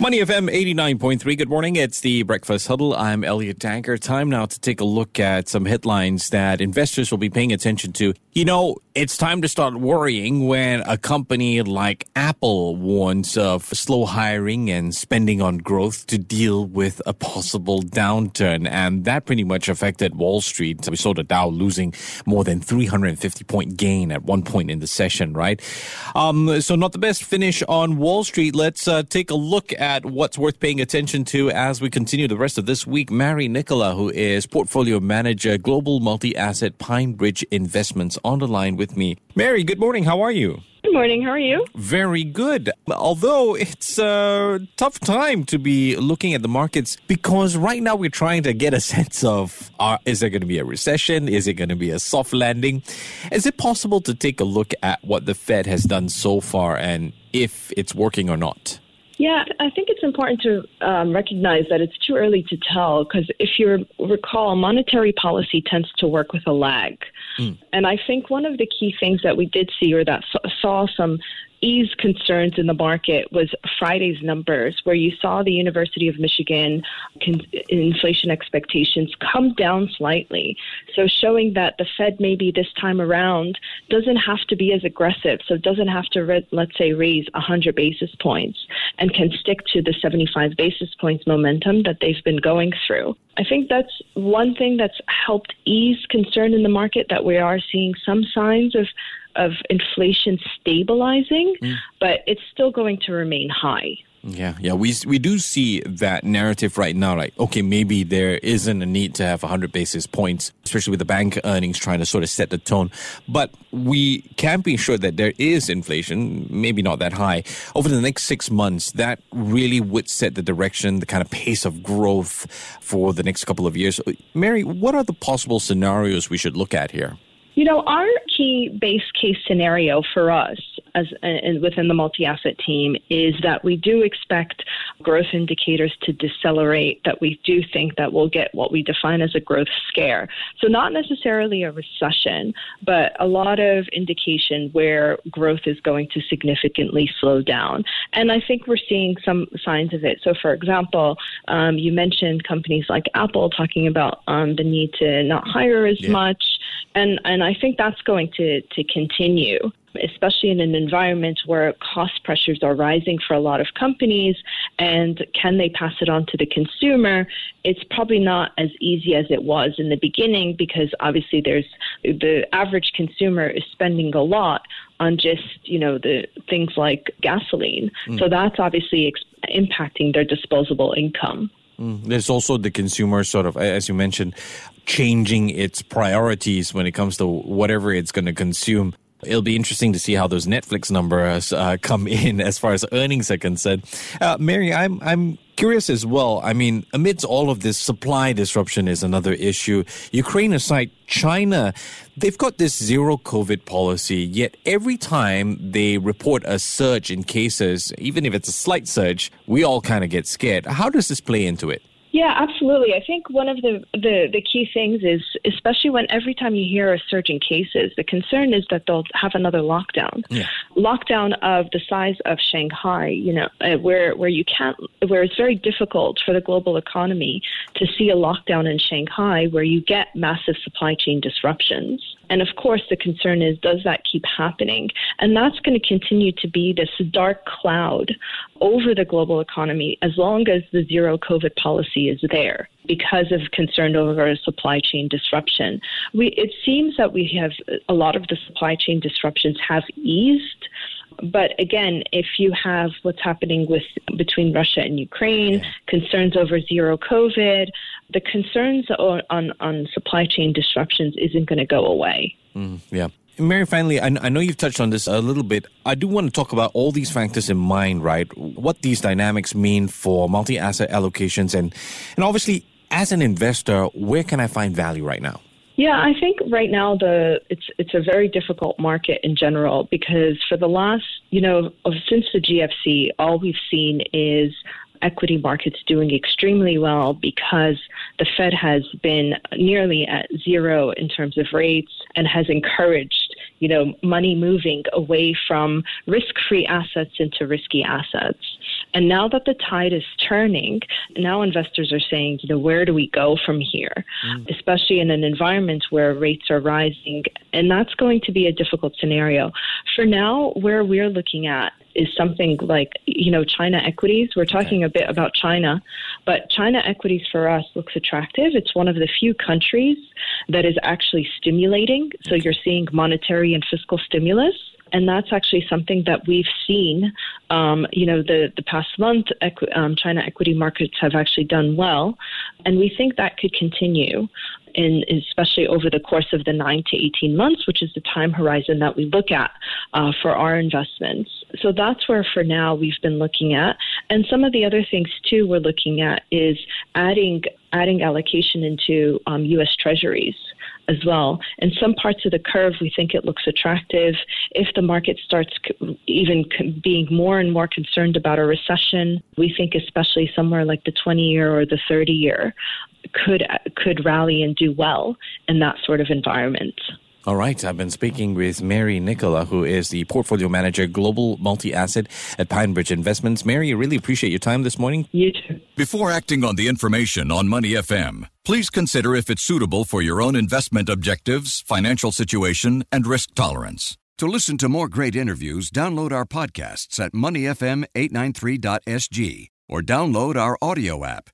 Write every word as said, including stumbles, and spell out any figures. Money F M eighty-nine point three, good morning. It's the Breakfast Huddle. I'm Elliot Tanker. Time now to take a look at some headlines that investors will be paying attention to. You know, it's time to start worrying when a company like Apple warns of slow hiring and spending on growth to deal with a possible downturn. And that pretty much affected Wall Street. We saw the Dow losing more than three hundred fifty point gain at one point in the session, right? Um, so not the best finish on Wall Street. Let's uh, take a look at what's worth paying attention to as we continue the rest of this week. Mary Nicola, who is Portfolio Manager, Global Multi-Asset PineBridge Investments, on the line with me. Mary, good morning. How are you? Good morning. How are you? Very good. Although it's a tough time to be looking at the markets because right now we're trying to get a sense of uh, is there going to be a recession? Is it going to be a soft landing? Is it possible to take a look at what the Fed has done so far and if it's working or not? Yeah, I think it's important to um, recognize that it's too early to tell because if you recall, monetary policy tends to work with a lag. Mm. And I think one of the key things that we did see or that saw some ease concerns in the market was Friday's numbers, where you saw the University of Michigan inflation expectations come down slightly. So showing that the Fed maybe this time around doesn't have to be as aggressive. So doesn't have to, let's say, raise one hundred basis points and can stick to the seventy-five basis points momentum that they've been going through. I think that's one thing that's helped ease concern in the market, that we are seeing some signs of of inflation stabilizing, mm. but it's still going to remain high. Yeah, yeah, we we do see that narrative right now, like, okay, maybe there isn't a need to have one hundred basis points, especially with the bank earnings trying to sort of set the tone. But we can be sure that there is inflation, maybe not that high. Over the next six months, that really would set the direction, the kind of pace of growth for the next couple of years. Mary, what are the possible scenarios we should look at here? You know, our key base case scenario for us as and within the multi-asset team is that we do expect growth indicators to decelerate, that we do think that we'll get what we define as a growth scare. So not necessarily a recession, but a lot of indication where growth is going to significantly slow down. And I think we're seeing some signs of it. So, for example, um, you mentioned companies like Apple talking about um, the need to not hire as yeah. much. And and I think that's going to, to continue, especially in an environment where cost pressures are rising for a lot of companies, and can they pass it on to the consumer? It's probably not as easy as it was in the beginning because obviously there's the average consumer is spending a lot on just, you know, the things like gasoline. Mm. So that's obviously ex- impacting their disposable income. Mm. There's also the consumer sort of, as you mentioned, changing its priorities when it comes to whatever it's going to consume. It'll be interesting to see how those Netflix numbers uh, come in as far as earnings are concerned. Uh, Mary, I'm I'm curious as well. I mean, amidst all of this, supply disruption is another issue. Ukraine aside, China, they've got this zero Covid policy, yet every time they report a surge in cases, even if it's a slight surge, we all kind of get scared. How does this play into it? Yeah, absolutely. I think one of the, the, the key things is, especially when every time you hear a surge in cases, the concern is that they'll have another lockdown. Yeah. Lockdown of the size of Shanghai, you know, where where you can't, where it's very difficult for the global economy to see a lockdown in Shanghai where you get massive supply chain disruptions. And of course, the concern is, does that keep happening? And that's going to continue to be this dark cloud over the global economy as long as the zero COVID policy is there because of concern over supply chain disruption. We, it seems that we have a lot of the supply chain disruptions have eased. But again, if you have what's happening with between Russia and Ukraine, yeah. concerns over zero COVID, the concerns on, on, on supply chain disruptions isn't going to go away. Mm, yeah. Mary, finally, I, I know you've touched on this a little bit. I do want to talk about all these factors in mind, right? What these dynamics mean for multi-asset allocations. And, and obviously, as an investor, where can I find value right now? Yeah, I think right now the it's it's a very difficult market in general because for the last, you know, since the G F C, all we've seen is equity markets doing extremely well because the Fed has been nearly at zero in terms of rates and has encouraged, you know, money moving away from risk-free assets into risky assets. And now that the tide is turning, now investors are saying, you know, where do we go from here? Mm. Especially in an environment where rates are rising. And that's going to be a difficult scenario. For now, where we're looking at is something like, you know, China equities. We're talking a bit about China, but China equities for us looks attractive. It's one of the few countries that is actually stimulating. So you're seeing monetary and fiscal stimulus. And that's actually something that we've seen. Um, you know, the, the past month, equi- um, China equity markets have actually done well. And we think that could continue, in, especially over the course of the nine to eighteen months, which is the time horizon that we look at uh, for our investments. So that's where, for now, we've been looking at. And some of the other things, too, we're looking at is adding adding allocation into um, U S Treasuries as well. In some parts of the curve, we think it looks attractive. If the market starts co- even co- being more and more concerned about a recession, we think especially somewhere like the twenty-year or the thirty-year could could rally and do well in that sort of environment. All right. I've been speaking with Mary Nicola, who is the Portfolio Manager, Global Multi-Asset at PineBridge Investments. Mary, I really appreciate your time this morning. You too. Before acting on the information on Money F M, please consider if it's suitable for your own investment objectives, financial situation, and risk tolerance. To listen to more great interviews, download our podcasts at money f m eight nine three dot s g or download our audio app.